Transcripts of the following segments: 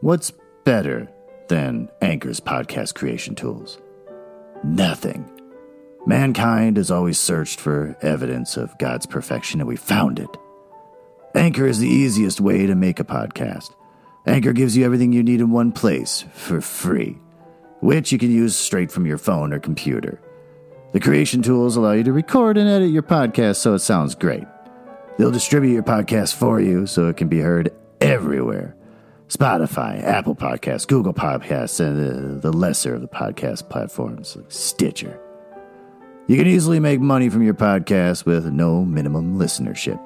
What's better than Anchor's podcast creation tools? Nothing. Mankind has always searched for evidence of God's perfection, and we found it. Anchor is the easiest way to make a podcast. Anchor gives you everything you need in one place for free, which you can use straight from your phone or computer. The creation tools allow you to record and edit your podcast so it sounds great. They'll distribute your podcast for you so it can be heard everywhere. Spotify, Apple Podcasts, Google Podcasts, and the lesser of the podcast platforms like Stitcher. You can easily make money from your podcast with no minimum listenership.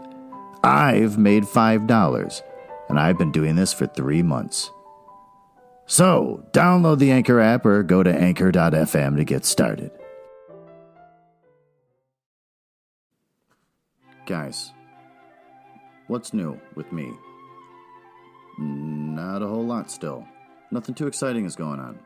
I've made $5, and I've been doing this for 3 months. So, download the Anchor app or go to Anchor.fm to get started. Guys, what's new with me? Not a whole lot still. Nothing too exciting is going on.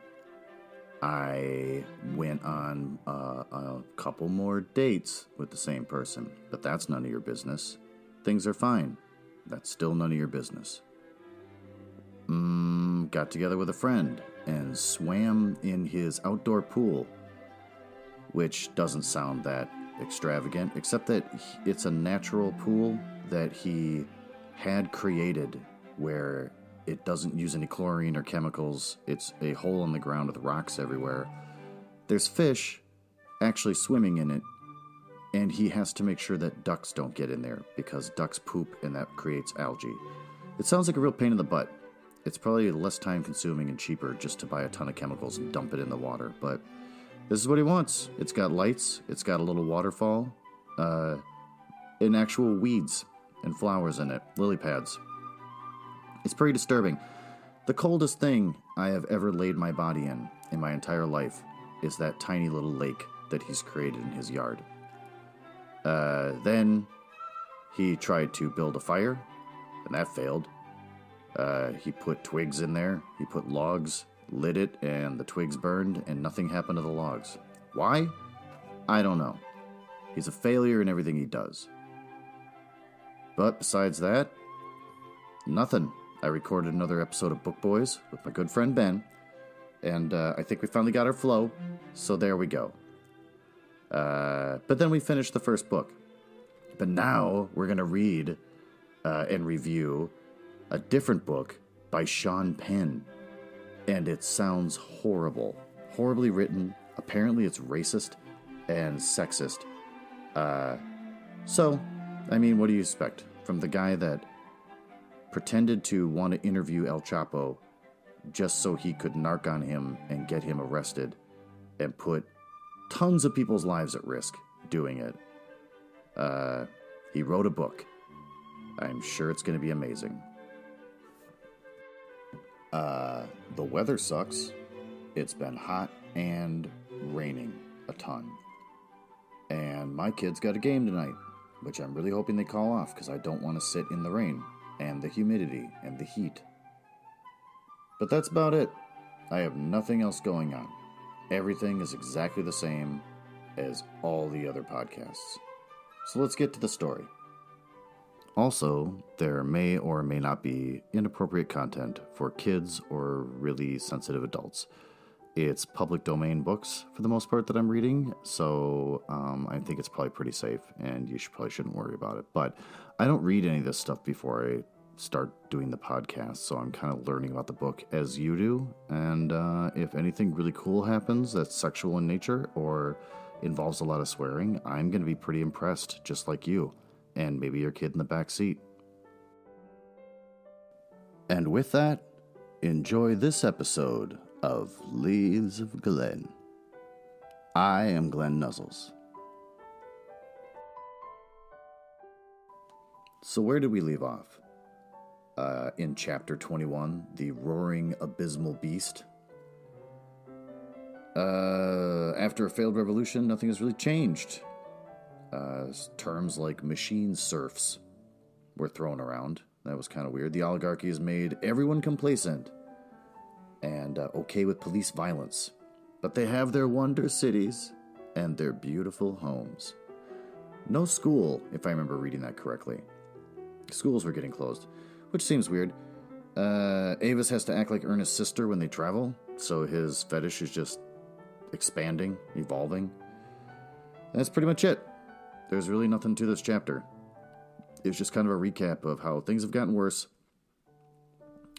I went on a couple more dates with the same person, but that's none of your business. Things are fine. That's still none of your business. Got together with a friend and swam in his outdoor pool, which doesn't sound that extravagant, except that it's a natural pool that he had created where it doesn't use any chlorine or chemicals. It's a hole in the ground with rocks everywhere. There's fish actually swimming in it, and he has to make sure that ducks don't get in there because ducks poop and that creates algae. It sounds like a real pain in the butt. It's probably less time-consuming and cheaper just to buy a ton of chemicals and dump it in the water, but this is what he wants. It's got lights, it's got a little waterfall, and actual weeds and flowers in it, lily pads. It's pretty disturbing. The coldest thing I have ever laid my body in my entire life, is that tiny little lake that he's created in his yard. Then he tried to build a fire, and that failed. He put twigs in there, he put logs, lit it, and the twigs burned, and nothing happened to the logs. Why? I don't know. He's a failure in everything he does. But besides that, nothing. I recorded another episode of Book Boys with my good friend Ben, and I think we finally got our flow, so there we go. But then we finished the first book. But now we're going to read and review a different book by Sean Penn, and it sounds horrible. Horribly written. Apparently it's racist and sexist. So, I mean, what do you expect from the guy that pretended to want to interview El Chapo just so he could narc on him and get him arrested and put tons of people's lives at risk doing it. He wrote a book. I'm sure it's going to be amazing. The weather sucks. It's been hot and raining a ton. And my kids got a game tonight, which I'm really hoping they call off because I don't want to sit in the rain and the humidity and the heat. But that's about it. I have nothing else going on. Everything is exactly the same as all the other podcasts. So let's get to the story. Also, there may or may not be inappropriate content for kids or really sensitive adults. It's public domain books, for the most part, that I'm reading, so I think it's probably pretty safe, and you shouldn't worry about it. But I don't read any of this stuff before I start doing the podcast, so I'm kind of learning about the book as you do, and if anything really cool happens that's sexual in nature or involves a lot of swearing, I'm going to be pretty impressed, just like you. And maybe your kid in the back seat. And with that, enjoy this episode of Leaves of Glen. I am Glen Nuzzles. So where did we leave off? In chapter 21, The Roaring Abysmal Beast. After a failed revolution, nothing has really changed. Terms like machine serfs were thrown around. That was kind of weird. The oligarchy has made everyone complacent and okay with police violence. But they have their wonder cities and their beautiful homes. No school, if I remember reading that correctly. Schools were getting closed, which seems weird. Avis has to act like Ernest's sister when they travel, so his fetish is just expanding, evolving. That's pretty much it. There's really nothing to this chapter. It's just kind of a recap of how things have gotten worse,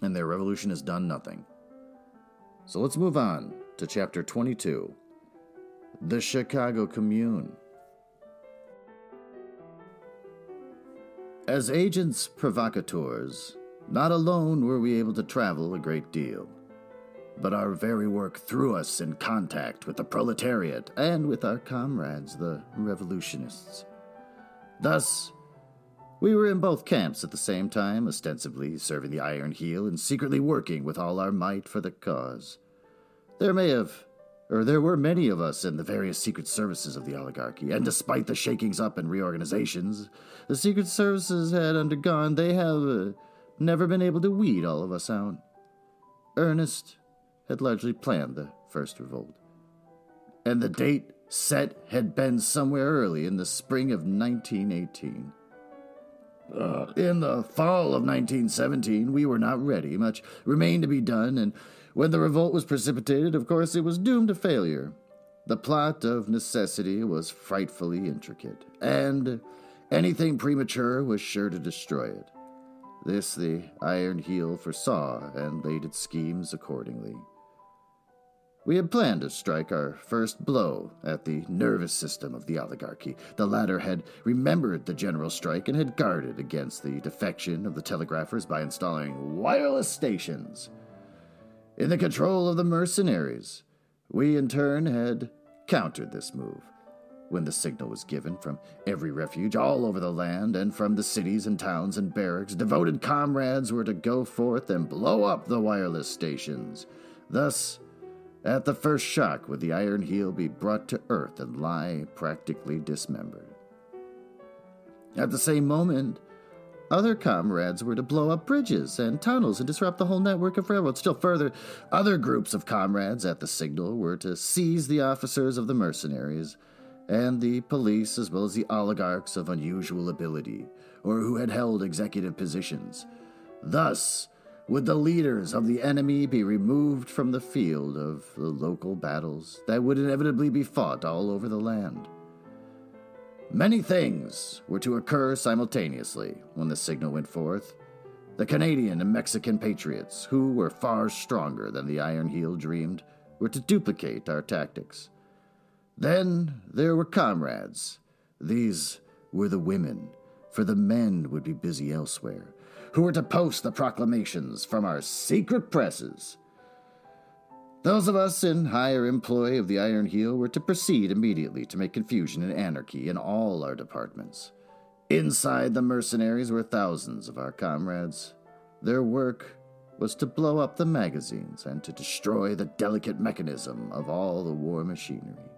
and their revolution has done nothing. So let's move on to chapter 22, The Chicago Commune. As agents provocateurs, not alone were we able to travel a great deal, but our very work threw us in contact with the proletariat and with our comrades, the revolutionists. Thus, we were in both camps at the same time, ostensibly serving the Iron Heel and secretly working with all our might for the cause. There were many of us in the various secret services of the oligarchy, and despite the shakings up and reorganizations the secret services had undergone, they have never been able to weed all of us out. Ernest had largely planned the first revolt, and the date set had been somewhere early in the spring of 1918. In the fall of 1917, we were not ready. Much remained to be done, and when the revolt was precipitated, of course, it was doomed to failure. The plot of necessity was frightfully intricate, and anything premature was sure to destroy it. This the Iron Heel foresaw and laid its schemes accordingly. We had planned to strike our first blow at the nervous system of the oligarchy. The latter had remembered the general strike and had guarded against the defection of the telegraphers by installing wireless stations in the control of the mercenaries. We, in turn, had countered this move when the signal was given from every refuge all over the land and from the cities and towns and barracks. Devoted comrades were to go forth and blow up the wireless stations. Thus, at the first shock, would the Iron Heel be brought to earth and lie practically dismembered. At the same moment, other comrades were to blow up bridges and tunnels and disrupt the whole network of railroads. Still further, other groups of comrades at the signal were to seize the officers of the mercenaries and the police, as well as the oligarchs of unusual ability or who had held executive positions. Thus, would the leaders of the enemy be removed from the field of the local battles that would inevitably be fought all over the land? Many things were to occur simultaneously when the signal went forth. The Canadian and Mexican patriots, who were far stronger than the Iron Heel dreamed, were to duplicate our tactics. Then there were comrades. These were the women, for the men would be busy elsewhere, who were to post the proclamations from our secret presses. Those of us in higher employ of the Iron Heel were to proceed immediately to make confusion and anarchy in all our departments. Inside the mercenaries were thousands of our comrades. Their work was to blow up the magazines and to destroy the delicate mechanism of all the war machinery.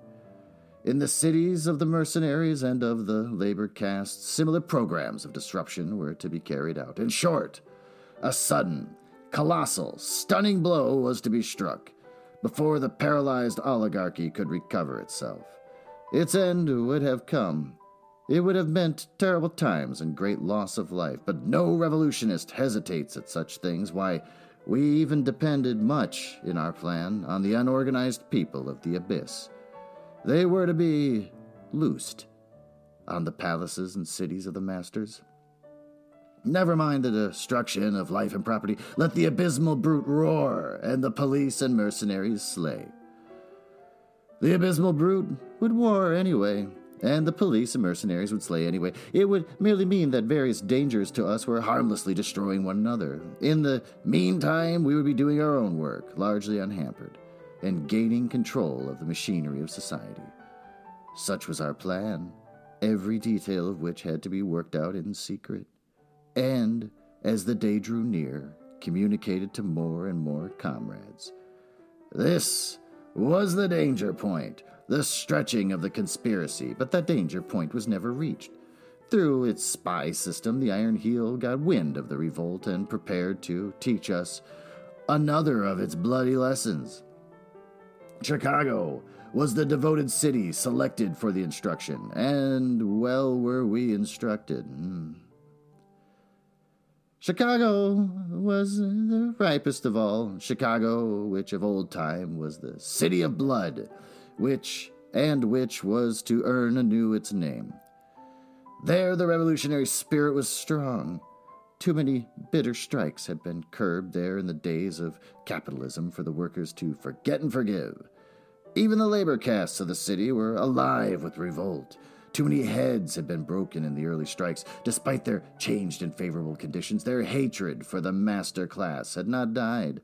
In the cities of the mercenaries and of the labor castes, similar programs of disruption were to be carried out. In short, a sudden, colossal, stunning blow was to be struck before the paralyzed oligarchy could recover itself. Its end would have come. It would have meant terrible times and great loss of life, but no revolutionist hesitates at such things. Why, we even depended much in our plan on the unorganized people of the abyss. They were to be loosed on the palaces and cities of the masters. Never mind the destruction of life and property. Let the abysmal brute roar and the police and mercenaries slay. The abysmal brute would roar anyway, and the police and mercenaries would slay anyway. It would merely mean that various dangers to us were harmlessly destroying one another. In the meantime, we would be doing our own work, largely unhampered, and gaining control of the machinery of society. Such was our plan, every detail of which had to be worked out in secret, and, as the day drew near, communicated to more and more comrades. This was the danger point, the stretching of the conspiracy, but that danger point was never reached. Through its spy system, the Iron Heel got wind of the revolt and prepared to teach us another of its bloody lessons. Chicago was the devoted city selected for the instruction, and well were we instructed. Chicago was the ripest of all. Chicago, which of old time was the city of blood, which was to earn anew its name. There the revolutionary spirit was strong. Too many bitter strikes had been curbed there in the days of capitalism for the workers to forget and forgive. Even the labor castes of the city were alive with revolt. Too many heads had been broken in the early strikes. Despite their changed and favorable conditions, their hatred for the master class had not died.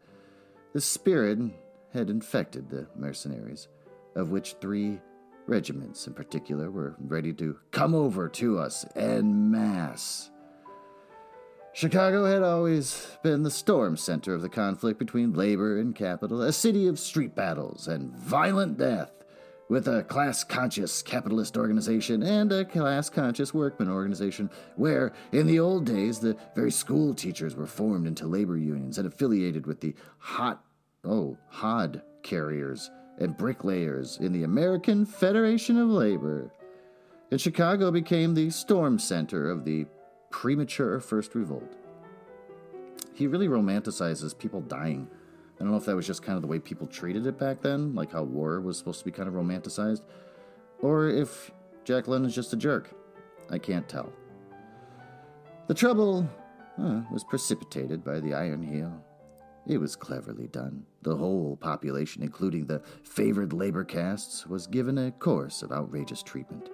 The spirit had infected the mercenaries, of which 3 regiments in particular were ready to come over to us en masse. Chicago had always been the storm center of the conflict between labor and capital, a city of street battles and violent death, with a class-conscious capitalist organization and a class-conscious workman organization, where, in the old days, the very school teachers were formed into labor unions and affiliated with the hod carriers and bricklayers in the American Federation of Labor. And Chicago became the storm center of the premature First Revolt. He really romanticizes people dying. I don't know if that was just kind of the way people treated it back then, like how war was supposed to be kind of romanticized, or if Jack London's just a jerk. I can't tell. The trouble was precipitated by the Iron Heel. It was cleverly done. The whole population, including the favored labor castes, was given a course of outrageous treatment.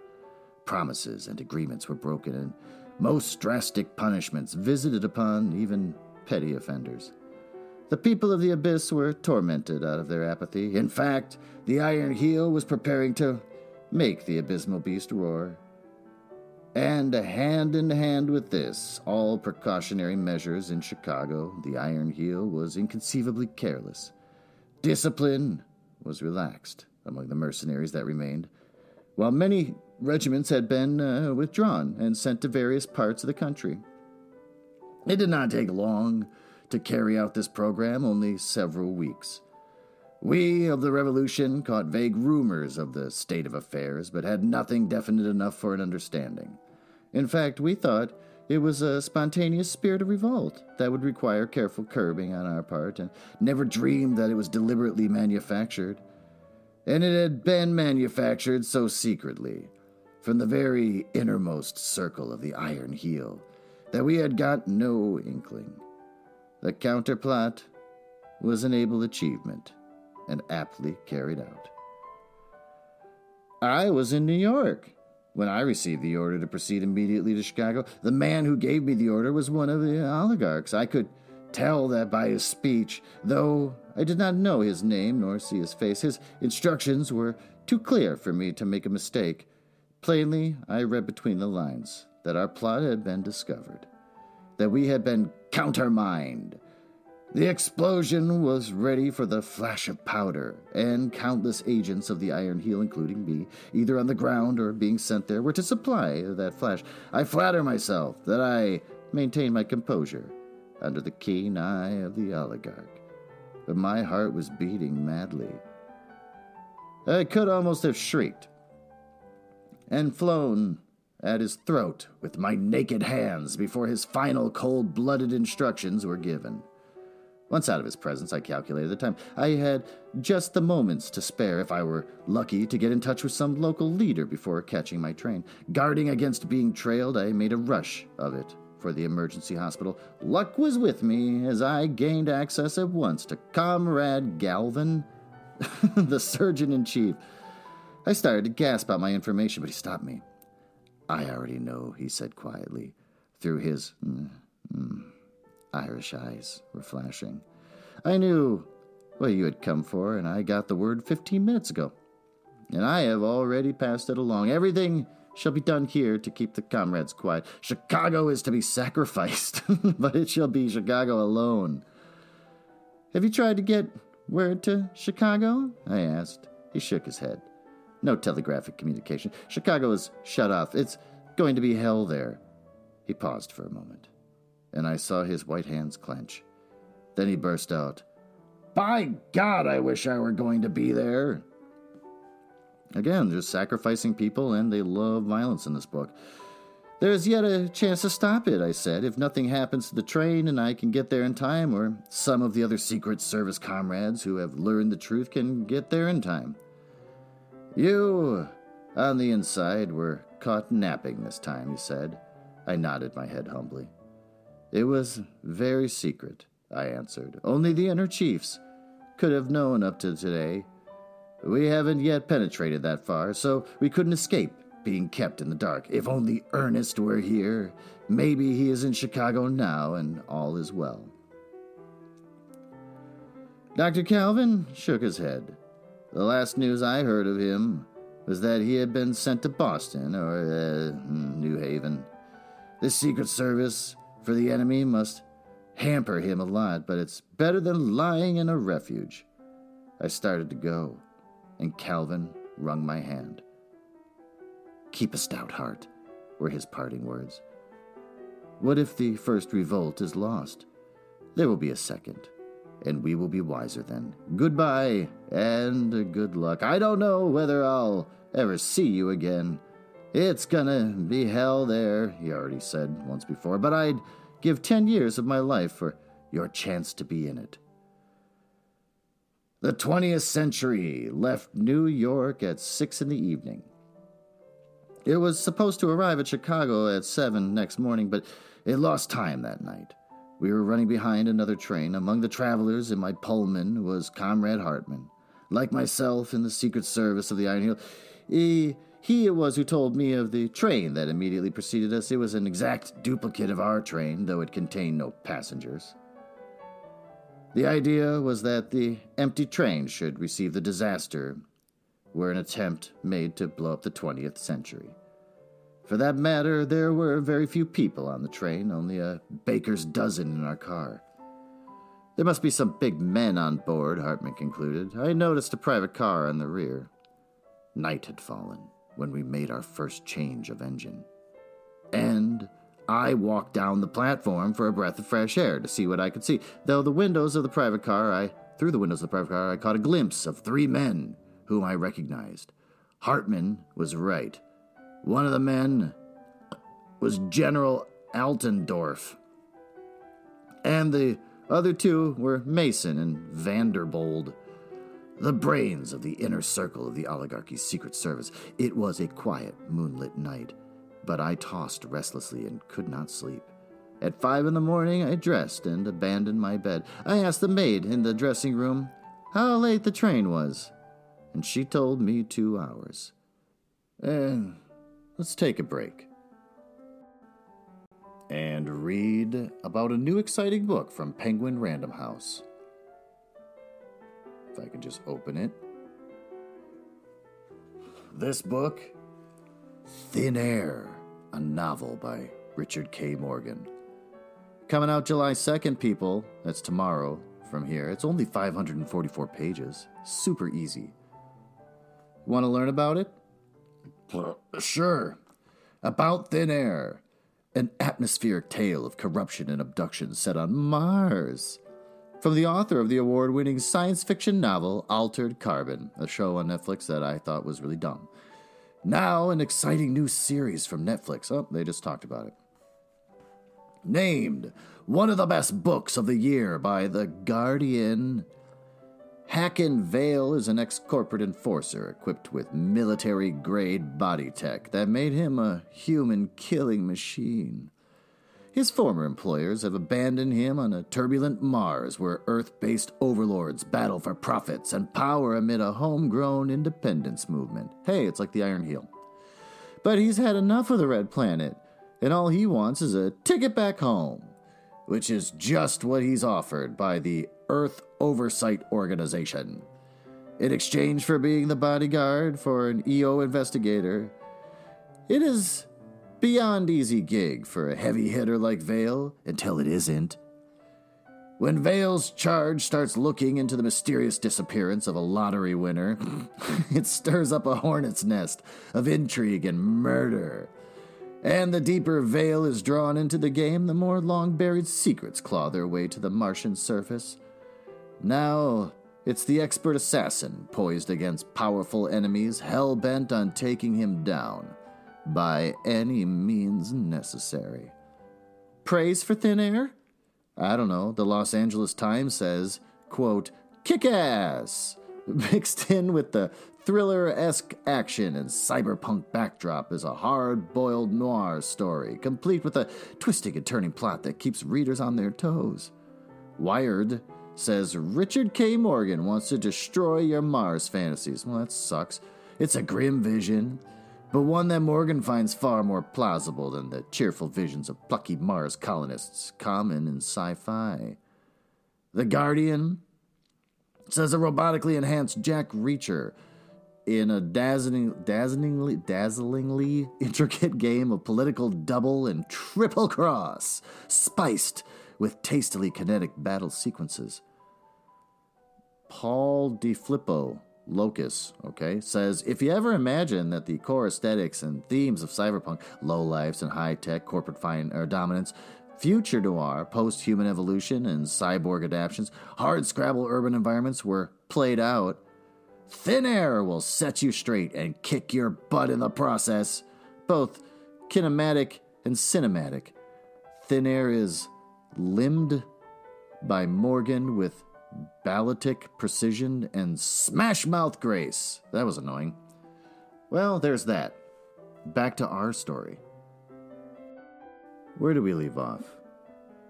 Promises and agreements were broken, and most drastic punishments visited upon even petty offenders. The people of the Abyss were tormented out of their apathy. In fact, the Iron Heel was preparing to make the abysmal beast roar. And hand in hand with this, all precautionary measures in Chicago, the Iron Heel was inconceivably careless. Discipline was relaxed among the mercenaries that remained, while many regiments had been withdrawn and sent to various parts of the country. It did not take long to carry out this program, only several weeks. We of the revolution caught vague rumors of the state of affairs, but had nothing definite enough for an understanding. In fact, we thought it was a spontaneous spirit of revolt that would require careful curbing on our part, and never dreamed that it was deliberately manufactured. And it had been manufactured so secretly, from the very innermost circle of the Iron Heel, that we had got no inkling. The counterplot was an able achievement and aptly carried out. I was in New York when I received the order to proceed immediately to Chicago. The man who gave me the order was one of the oligarchs. I could tell that by his speech, though I did not know his name nor see his face. His instructions were too clear for me to make a mistake. Plainly, I read between the lines that our plot had been discovered, that we had been countermined. The explosion was ready for the flash of powder, and countless agents of the Iron Heel, including me, either on the ground or being sent there, were to supply that flash. I flatter myself that I maintained my composure under the keen eye of the oligarch, but my heart was beating madly. I could almost have shrieked and flown at his throat with my naked hands before his final cold-blooded instructions were given. Once out of his presence, I calculated the time. I had just the moments to spare, if I were lucky, to get in touch with some local leader before catching my train. Guarding against being trailed, I made a rush of it for the emergency hospital. Luck was with me, as I gained access at once to Comrade Galvin, the surgeon-in-chief. I started to gasp out my information, but he stopped me. "I already know," he said quietly, through his Irish eyes were flashing. "I knew what you had come for, and I got the word 15 minutes ago. And I have already passed it along. Everything shall be done here to keep the comrades quiet. Chicago is to be sacrificed, but it shall be Chicago alone." "Have you tried to get word to Chicago?" I asked. He shook his head. "No telegraphic communication. Chicago is shut off. It's going to be hell there." He paused for a moment, and I saw his white hands clench. Then he burst out, "By God, I wish I were going to be there!" Again, just sacrificing people, and they love violence in this book. There is yet a chance to stop it, I said, if nothing happens to the train and I can get there in time, or some of the other Secret Service comrades who have learned the truth can get there in time. You, on the inside, were caught napping this time, he said. I nodded my head humbly. It was very secret, I answered. Only the inner chiefs could have known up to today. We haven't yet penetrated that far, so we couldn't escape being kept in the dark. If only Ernest were here. Maybe he is in Chicago now and all is well. Dr. Galvin shook his head. The last news I heard of him was that he had been sent to Boston or New Haven. This Secret Service for the enemy must hamper him a lot, but it's better than lying in a refuge. I started to go, and Galvin wrung my hand. Keep a stout heart, were his parting words. What if the first revolt is lost? There will be a second, and we will be wiser then. Goodbye, and good luck. I don't know whether I'll ever see you again. It's gonna be hell there, he already said once before, but I'd give 10 years of my life for your chance to be in it. The 20th century left New York at 6 p.m. It was supposed to arrive at Chicago at 7 next morning, but it lost time that night. We were running behind another train. Among the travelers in my Pullman was Comrade Hartman. Like myself in the Secret Service of the Iron Heel, he it was who told me of the train that immediately preceded us. It was an exact duplicate of our train, though it contained no passengers. The idea was that the empty train should receive the disaster were an attempt made to blow up the 20th century. For that matter, there were very few people on the train, only a baker's dozen in our car. There must be some big men on board, Hartman concluded. I noticed a private car in the rear. Night had fallen when we made our first change of engine. And I walked down the platform for a breath of fresh air to see what I could see. Through the windows of the private car, I caught a glimpse of 3 men whom I recognized. Hartman was right. One of the men was General Altendorf, and the other 2 were Mason and Vanderbold, the brains of the inner circle of the oligarchy's Secret Service. It was a quiet, moonlit night, but I tossed restlessly and could not sleep. At 5 a.m, I dressed and abandoned my bed. I asked the maid in the dressing room how late the train was, and she told me 2 hours. Let's take a break and read about a new exciting book from Penguin Random House. If I can just open it. This book, Thin Air, a novel by Richard K. Morgan. Coming out July 2nd, people. That's tomorrow from here. It's only 544 pages. Super easy. Want to learn about it? Sure. About Thin Air, an atmospheric tale of corruption and abduction set on Mars. From the author of the award-winning science fiction novel Altered Carbon, a show on Netflix that I thought was really dumb. Now an exciting new series from Netflix. Oh, they just talked about it. Named one of the best books of the year by The Guardian. Hacken Vale is an ex-corporate enforcer equipped with military-grade body tech that made him a human-killing machine. His former employers have abandoned him on a turbulent Mars where Earth-based overlords battle for profits and power amid a homegrown independence movement. Hey, it's like the Iron Heel. But he's had enough of the Red Planet, and all he wants is a ticket back home, which is just what he's offered by the Earth Oversight Organization. In exchange for being the bodyguard for an EO investigator, it is beyond easy gig for a heavy hitter like Vale, until it isn't. When Vale's charge starts looking into the mysterious disappearance of a lottery winner, it stirs up a hornet's nest of intrigue and murder. And the deeper Vale is drawn into the game, the more long-buried secrets claw their way to the Martian surface. Now, it's the expert assassin poised against powerful enemies hell-bent on taking him down. by any means necessary. Praise for Thin Air? I don't know. The Los Angeles Times says, quote, kick-ass, mixed in with the thriller-esque action and cyberpunk backdrop is a hard-boiled noir story, complete with a twisting and turning plot that keeps readers on their toes. Wired says, Richard K. Morgan wants to destroy your Mars fantasies. Well, that sucks. It's a grim vision, but one that Morgan finds far more plausible than the cheerful visions of plucky Mars colonists common in sci-fi. The Guardian says a robotically enhanced Jack Reacher in a dazzlingly intricate game of political double and triple cross, spiced with tastily kinetic battle sequences. Paul DeFilippo, Locus, okay, says, if you ever imagine that the core aesthetics and themes of cyberpunk, lowlifes and high-tech, corporate dominance, future noir, post-human evolution and cyborg adaptions, hard-scrabble urban environments were played out, Thin Air will set you straight and kick your butt in the process, both kinematic and cinematic. Thin Air is limbed by Morgan with balletic precision and smash-mouth grace. That was annoying. Well, there's that. Back to our story. Where do we leave off?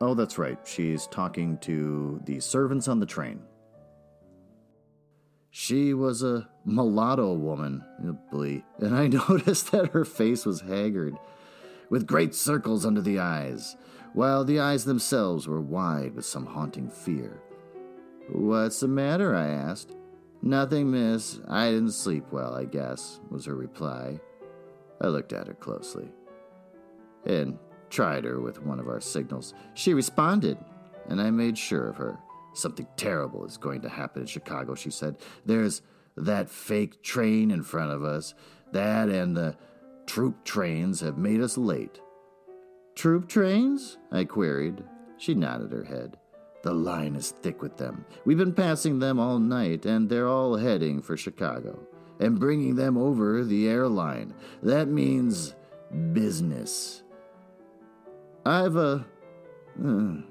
Oh, that's right. She's talking to the servants on the train. She was a mulatto woman, and I noticed that her face was haggard, with great circles under the eyes, while the eyes themselves were wide with some haunting fear. "What's the matter?" I asked. "Nothing, miss. I didn't sleep well, I guess," was her reply. I looked at her closely and tried her with one of our signals. She responded, and I made sure of her. "Something terrible is going to happen in Chicago," she said. "There's that fake train in front of us. That and the troop trains have made us late." "Troop trains?" I queried. She nodded her head. "The line is thick with them. We've been passing them all night, and they're all heading for Chicago and bringing them over the airline. That means business." "I've a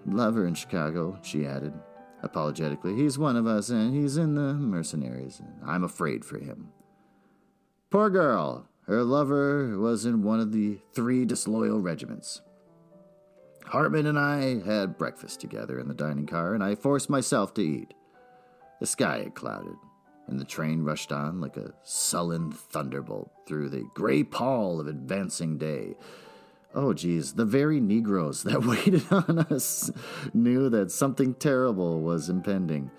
lover in Chicago," she added apologetically. "He's one of us, and he's in the mercenaries. I'm afraid for him." Poor girl. Her lover was in one of the 3 disloyal regiments. Hartman and I had breakfast together in the dining car, and I forced myself to eat. The sky had clouded, and the train rushed on like a sullen thunderbolt through the gray pall of advancing day. Oh, geez, the very Negroes that waited on us knew that something terrible was impending.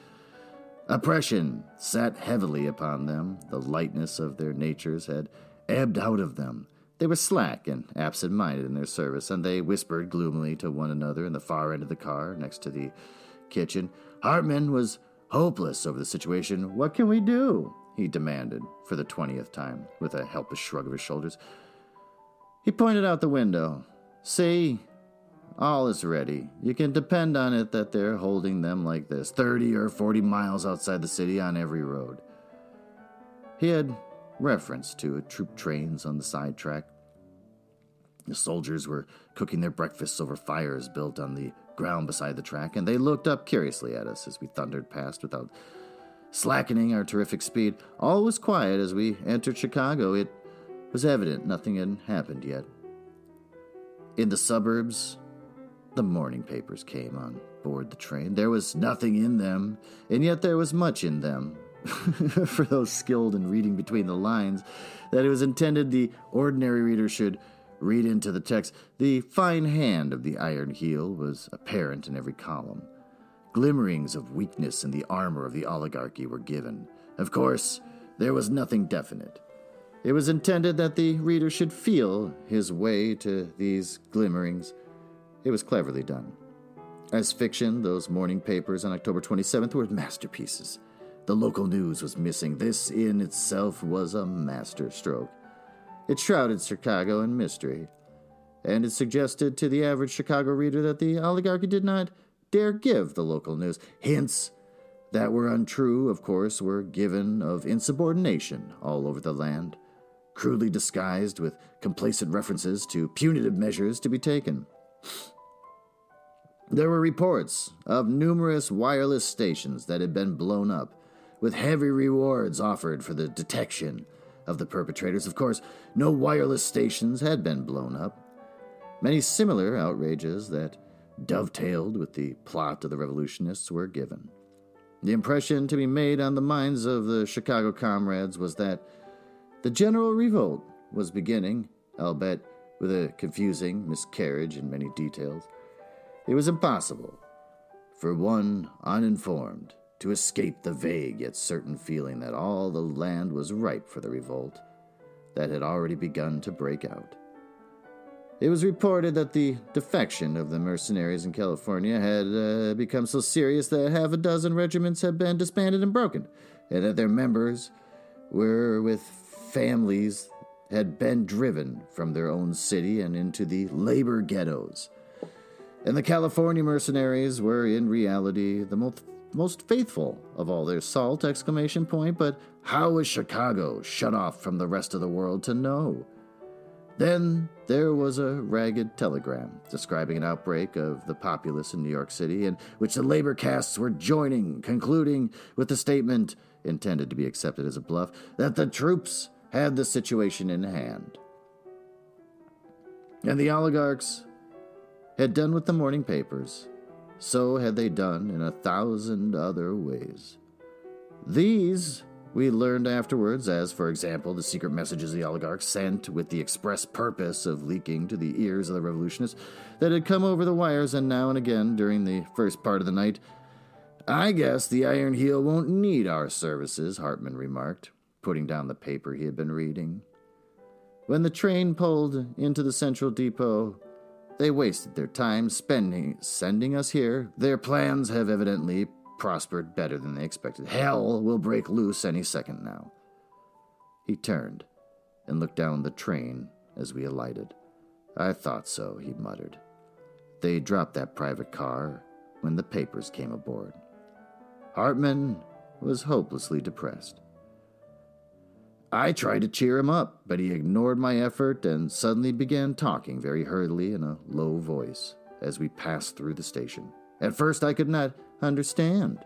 Oppression sat heavily upon them. The lightness of their natures had ebbed out of them. They were slack and absent-minded in their service, and they whispered gloomily to one another in the far end of the car next to the kitchen. Hartman was hopeless over the situation. "What can we do?" he demanded for the 20th time, with a helpless shrug of his shoulders. He pointed out the window. "See, all is ready. You can depend on it that they're holding them like this, 30 or 40 miles outside the city on every road." He had reference to troop trains on the sidetrack. The soldiers were cooking their breakfasts over fires built on the ground beside the track, and they looked up curiously at us as we thundered past without slackening our terrific speed. All was quiet as we entered Chicago. It was evident nothing had happened yet. In the suburbs, the morning papers came on board the train. There was nothing in them, and yet there was much in them, for those skilled in reading between the lines, that it was intended the ordinary reader should read into the text. The fine hand of the Iron Heel was apparent in every column. Glimmerings of weakness in the armor of the oligarchy were given. Of course, there was nothing definite. It was intended that the reader should feel his way to these glimmerings. It was cleverly done. As fiction, those morning papers on October 27th were masterpieces. The local news was missing. This in itself was a masterstroke. It shrouded Chicago in mystery, and it suggested to the average Chicago reader that the oligarchy did not dare give the local news. Hints that were untrue, of course, were given of insubordination all over the land. crudely disguised with complacent references to punitive measures to be taken. There were reports of numerous wireless stations that had been blown up, with heavy rewards offered for the detection of the perpetrators. Of course, no wireless stations had been blown up. Many similar outrages that dovetailed with the plot of the revolutionists were given. The impression to be made on the minds of the Chicago comrades was that the general revolt was beginning, albeit with a confusing miscarriage in many details. It was impossible for one uninformed to escape the vague yet certain feeling that all the land was ripe for the revolt that had already begun to break out. It was reported that the defection of the mercenaries in California had become so serious that 6 regiments had been disbanded and broken, and that their members were with families had been driven from their own city and into the labor ghettos. And the California mercenaries were in reality the most faithful of all their salt, but how was Chicago shut off from the rest of the world to know? Then there was a ragged telegram describing an outbreak of the populace in New York City in which the labor castes were joining, concluding with the statement, intended to be accepted as a bluff, that the troops had the situation in hand. And the oligarchs had done with the morning papers. So had they done in 1,000 other ways. These we learned afterwards, as, for example, the secret messages the oligarchs sent with the express purpose of leaking to the ears of the revolutionists that had come over the wires and now and again during the first part of the night. "I guess the Iron Heel won't need our services," Hartman remarked, putting down the paper he had been reading. When the train pulled into the Central Depot, they wasted their time sending us here. Their plans have evidently prospered better than they expected. Hell will break loose any second now. He turned and looked down the train as we alighted. "I thought so," he muttered. "They dropped that private car when the papers came aboard." Hartman was hopelessly depressed. I tried to cheer him up, but he ignored my effort and suddenly began talking very hurriedly in a low voice as we passed through the station. At first, I could not understand.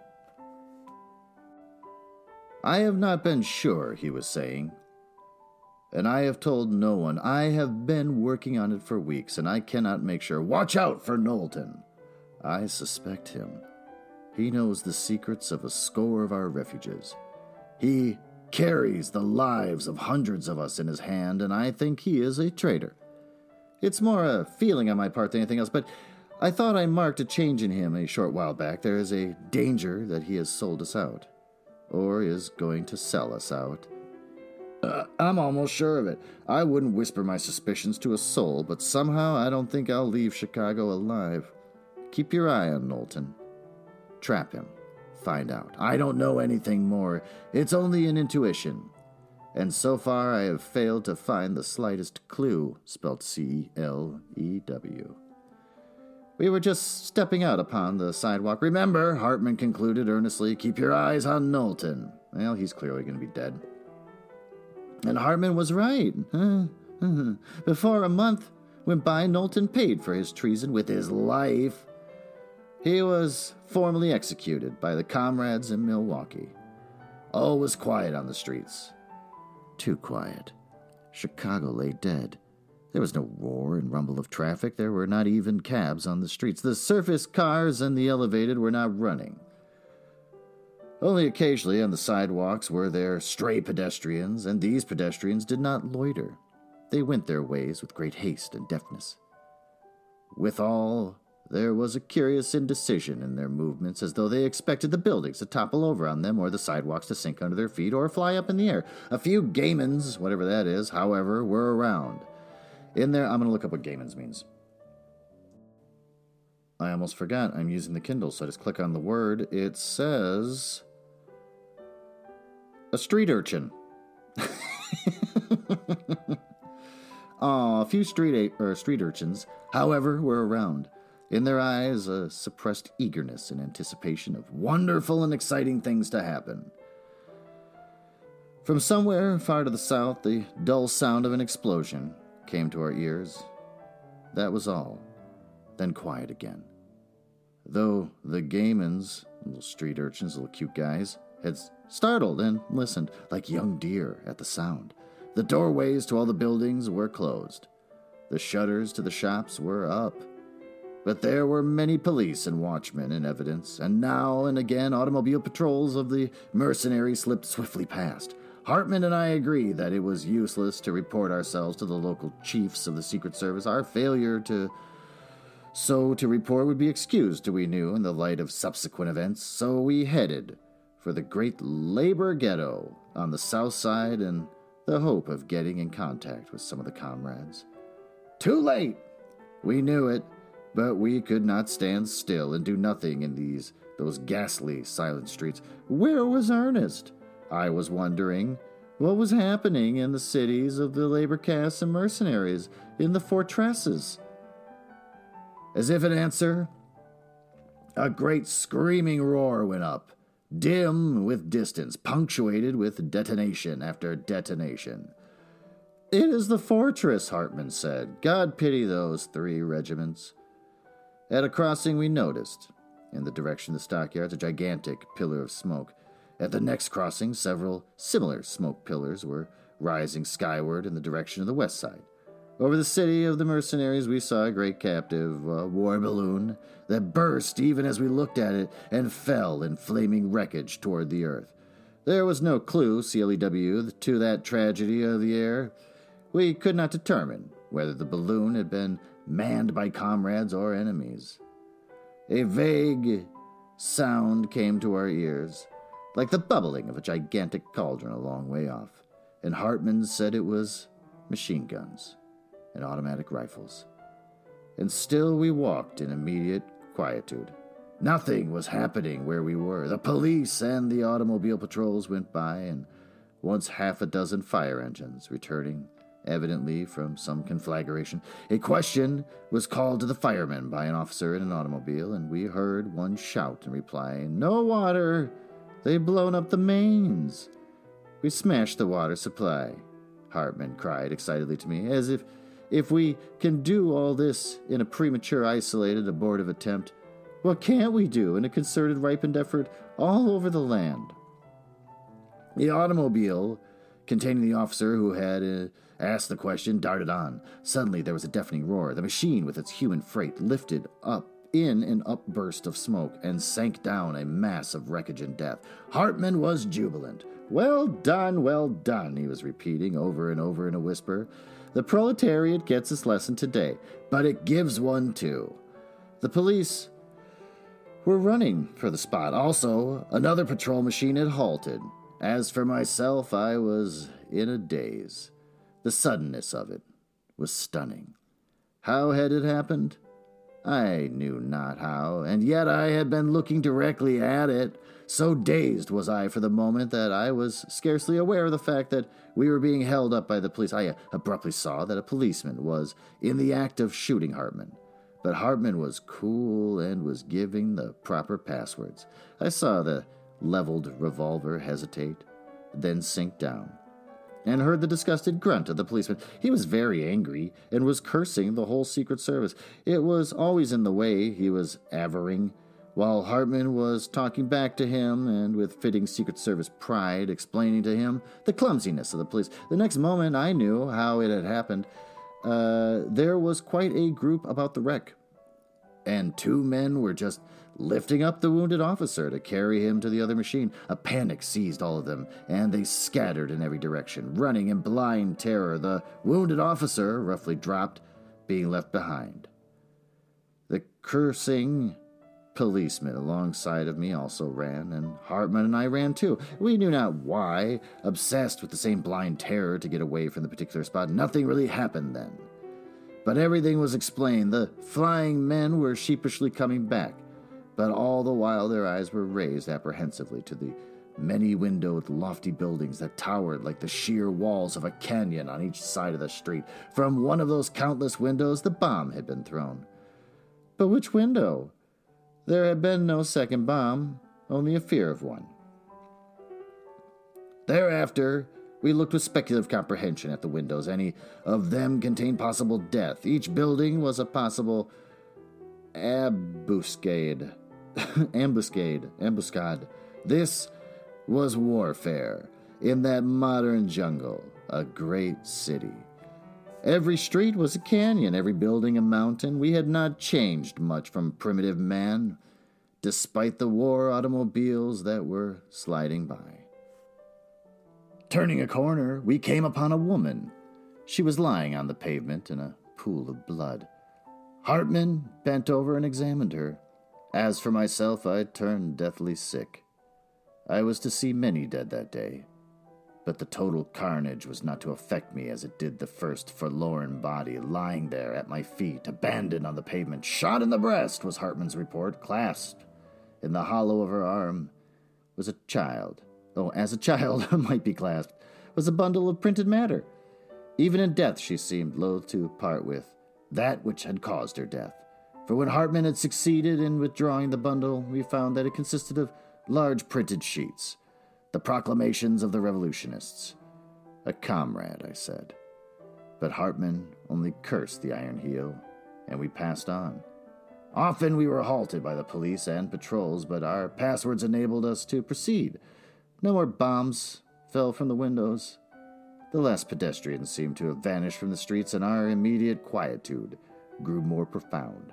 "I have not been sure," he was saying, "and I have told no one. I have been working on it for weeks, and I cannot make sure. Watch out for Knowlton. I suspect him. He knows the secrets of a score of our refuges. He carries the lives of hundreds of us in his hand, and I think he is a traitor. It's more a feeling on my part than anything else, but I thought I marked a change in him a short while back. There is a danger that he has sold us out, or is going to sell us out. I'm almost sure of it. I wouldn't whisper my suspicions to a soul, but somehow I don't think I'll leave Chicago alive. Keep your eye on Knowlton. Trap him. Find out. I don't know anything more. It's only an intuition. And so far I have failed to find the slightest clue," spelled C-L-E-W. "We were just stepping out upon the sidewalk. Remember," Hartman concluded earnestly, "keep your eyes on Knowlton." Well, he's clearly going to be dead. And Hartman was right. Before a month went by, Knowlton paid for his treason with his life. He was formally executed by the comrades in Milwaukee. All was quiet on the streets. Too quiet. Chicago lay dead. There was no roar and rumble of traffic. There were not even cabs on the streets. The surface cars and the elevated were not running. Only occasionally on the sidewalks were there stray pedestrians, and these pedestrians did not loiter. They went their ways with great haste and deftness. Withal, there was a curious indecision in their movements, as though they expected the buildings to topple over on them, or the sidewalks to sink under their feet, or fly up in the air. A few gamins, whatever that is, however, were around. In there, I'm going to look up what gamins means. I almost forgot. I'm using the Kindle, so I just click on the word. It says a street urchin. A few street urchins, however, were around. In their eyes, a suppressed eagerness in anticipation of wonderful and exciting things to happen. From somewhere far to the south, the dull sound of an explosion came to our ears. That was all. Then quiet again. Though the Gaymans, little street urchins, little cute guys, had startled and listened like young deer at the sound. The doorways to all the buildings were closed. The shutters to the shops were up. But there were many police and watchmen in evidence, and now and again automobile patrols of the mercenary slipped swiftly past. Hartman and I agree that it was useless to report ourselves to the local chiefs of the Secret Service. Our failure to report would be excused, we knew, in the light of subsequent events, so we headed for the great labor ghetto on the south side in the hope of getting in contact with some of the comrades. Too late! We knew it, but we could not stand still and do nothing in those ghastly, silent streets. Where was Ernest? I was wondering what was happening in the cities of the labor castes and mercenaries, in the fortresses. As if in answer, a great screaming roar went up, dim with distance, punctuated with detonation after detonation. "It is the fortress," Hartman said. "God pity those three regiments." At a crossing we noticed, in the direction of the stockyards, a gigantic pillar of smoke. At the next crossing, several similar smoke pillars were rising skyward in the direction of the west side. Over the city of the mercenaries, we saw a great captive war balloon that burst even as we looked at it and fell in flaming wreckage toward the earth. There was no clue, CLEW, to that tragedy of the air. We could not determine whether the balloon had been manned by comrades or enemies. A vague sound came to our ears, like the bubbling of a gigantic cauldron a long way off, and Hartman said it was machine guns and automatic rifles. And still we walked in immediate quietude. Nothing was happening where we were. The police and the automobile patrols went by, and once half a dozen fire engines returning, evidently from some conflagration. A question was called to the firemen by an officer in an automobile, and we heard one shout in reply, "No water! They've blown up the mains!" "We smashed the water supply," Hartman cried excitedly to me, as if we can do all this in a premature, isolated, abortive attempt, what can't we do in a concerted, ripened effort all over the land? The automobile containing the officer who had asked the question darted on. Suddenly there was a deafening roar. The machine with its human freight lifted up in an upburst of smoke and sank down a mass of wreckage and death. Hartman was jubilant. Well done," he was repeating over and over in a whisper. "The proletariat gets its lesson today, but it gives one too." The police were running for the spot. Also, another patrol machine had halted. As for myself, I was in a daze. The suddenness of it was stunning. How had it happened? I knew not how, and yet I had been looking directly at it. So dazed was I for the moment that I was scarcely aware of the fact that we were being held up by the police. I abruptly saw that a policeman was in the act of shooting Hartman. But Hartman was cool and was giving the proper passwords. I saw the leveled revolver hesitate, then sink down, and heard the disgusted grunt of the policeman. He was very angry and was cursing the whole Secret Service. It was always in the way he was avering, while Hartman was talking back to him and with fitting Secret Service pride explaining to him the clumsiness of the police. The next moment I knew how it had happened. There was quite a group about the wreck, and two men were just lifting up the wounded officer to carry him to the other machine. A panic seized all of them, and they scattered in every direction, running in blind terror. The wounded officer roughly dropped, being left behind. The cursing policeman alongside of me also ran, and Hartman and I ran too. We knew not why, obsessed with the same blind terror to get away from the particular spot. Nothing really happened then. But everything was explained. The flying men were sheepishly coming back, but all the while their eyes were raised apprehensively to the many-windowed, lofty buildings that towered like the sheer walls of a canyon on each side of the street. From one of those countless windows, the bomb had been thrown. But which window? There had been no second bomb, only a fear of one. Thereafter, we looked with speculative comprehension at the windows. Any of them contained possible death. Each building was a possible ambuscade. Ambuscade. This was warfare in that modern jungle, a great city. Every street was a canyon, every building a mountain. We had not changed much from primitive man, despite the war automobiles that were sliding by. Turning a corner, we came upon a woman. She was lying on the pavement in a pool of blood. Hartman bent over and examined her. As for myself, I turned deathly sick. I was to see many dead that day, but the total carnage was not to affect me as it did the first forlorn body lying there at my feet, abandoned on the pavement. Shot in the breast, was Hartman's report. Clasped in the hollow of her arm was a child. Oh, as a child might be clasped, was a bundle of printed matter. Even in death she seemed loath to part with that which had caused her death. For when Hartman had succeeded in withdrawing the bundle, we found that it consisted of large printed sheets. The proclamations of the revolutionists. A comrade, I said. But Hartman only cursed the Iron Heel, and we passed on. Often we were halted by the police and patrols, but our passwords enabled us to proceed. No more bombs fell from the windows. The last pedestrians seemed to have vanished from the streets, and our immediate quietude grew more profound.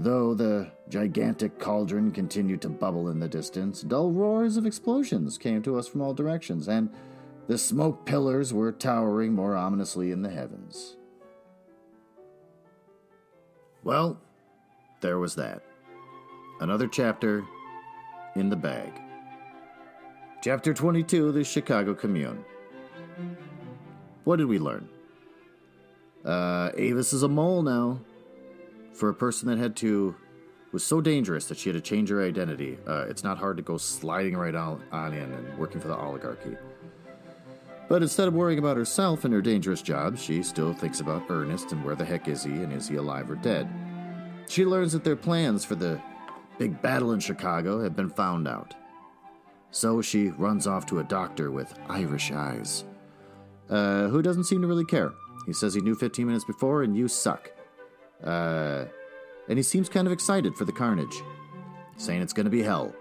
Though the gigantic cauldron continued to bubble in the distance, dull roars of explosions came to us from all directions, and the smoke pillars were towering more ominously in the heavens. Well, there was that. Another chapter in the bag. Chapter 22, the Chicago Commune. What did we learn? Avis is a mole now. For a person that was so dangerous that she had to change her identity, it's not hard to go sliding right on in and working for the oligarchy. But instead of worrying about herself and her dangerous job, she still thinks about Ernest and where the heck is he, and is he alive or dead. She learns that their plans for the big battle in Chicago have been found out. So she runs off to a doctor with Irish eyes, who doesn't seem to really care. He says he knew 15 minutes before, and you suck. And he seems kind of excited for the carnage, saying it's going to be hell,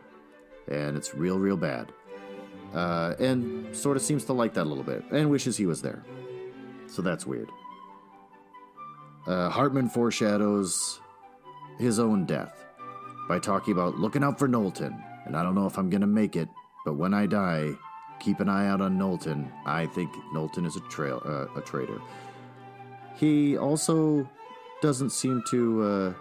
and it's real, real bad, and sort of seems to like that a little bit, and wishes he was there. So that's weird. Hartman foreshadows his own death by talking about looking out for Knowlton, and I don't know if I'm going to make it, but when I die, keep an eye out on Knowlton. I think Knowlton is a traitor. He also doesn't seem to,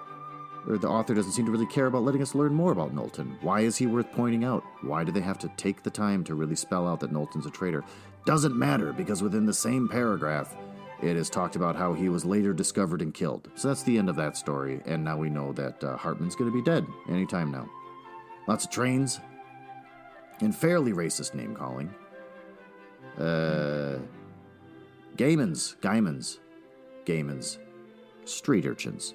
or the author doesn't seem to really care about letting us learn more about Knowlton. Why is he worth pointing out? Why do they have to take the time to really spell out that Knowlton's a traitor? Doesn't matter, because within the same paragraph, it is talked about how he was later discovered and killed. So that's the end of that story, and now we know that Hartman's going to be dead anytime now. Lots of trains, and fairly racist name-calling. Gaimans. Street urchins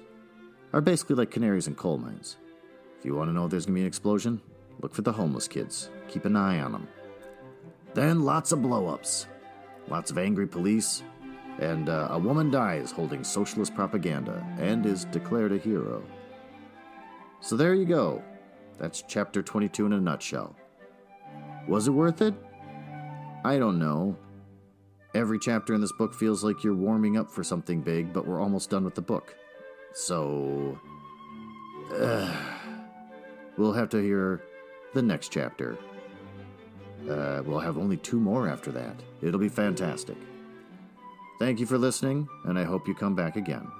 are basically like canaries in coal mines. If you want to know if there's going to be an explosion, look for the homeless kids. Keep an eye on them. Then lots of blow-ups, lots of angry police, and a woman dies holding socialist propaganda and is declared a hero. So there you go. That's chapter 22 in a nutshell. Was it worth it? I don't know. Every chapter in this book feels like you're warming up for something big, but we're almost done with the book. So, we'll have to hear the next chapter. We'll have only 2 more after that. It'll be fantastic. Thank you for listening, and I hope you come back again.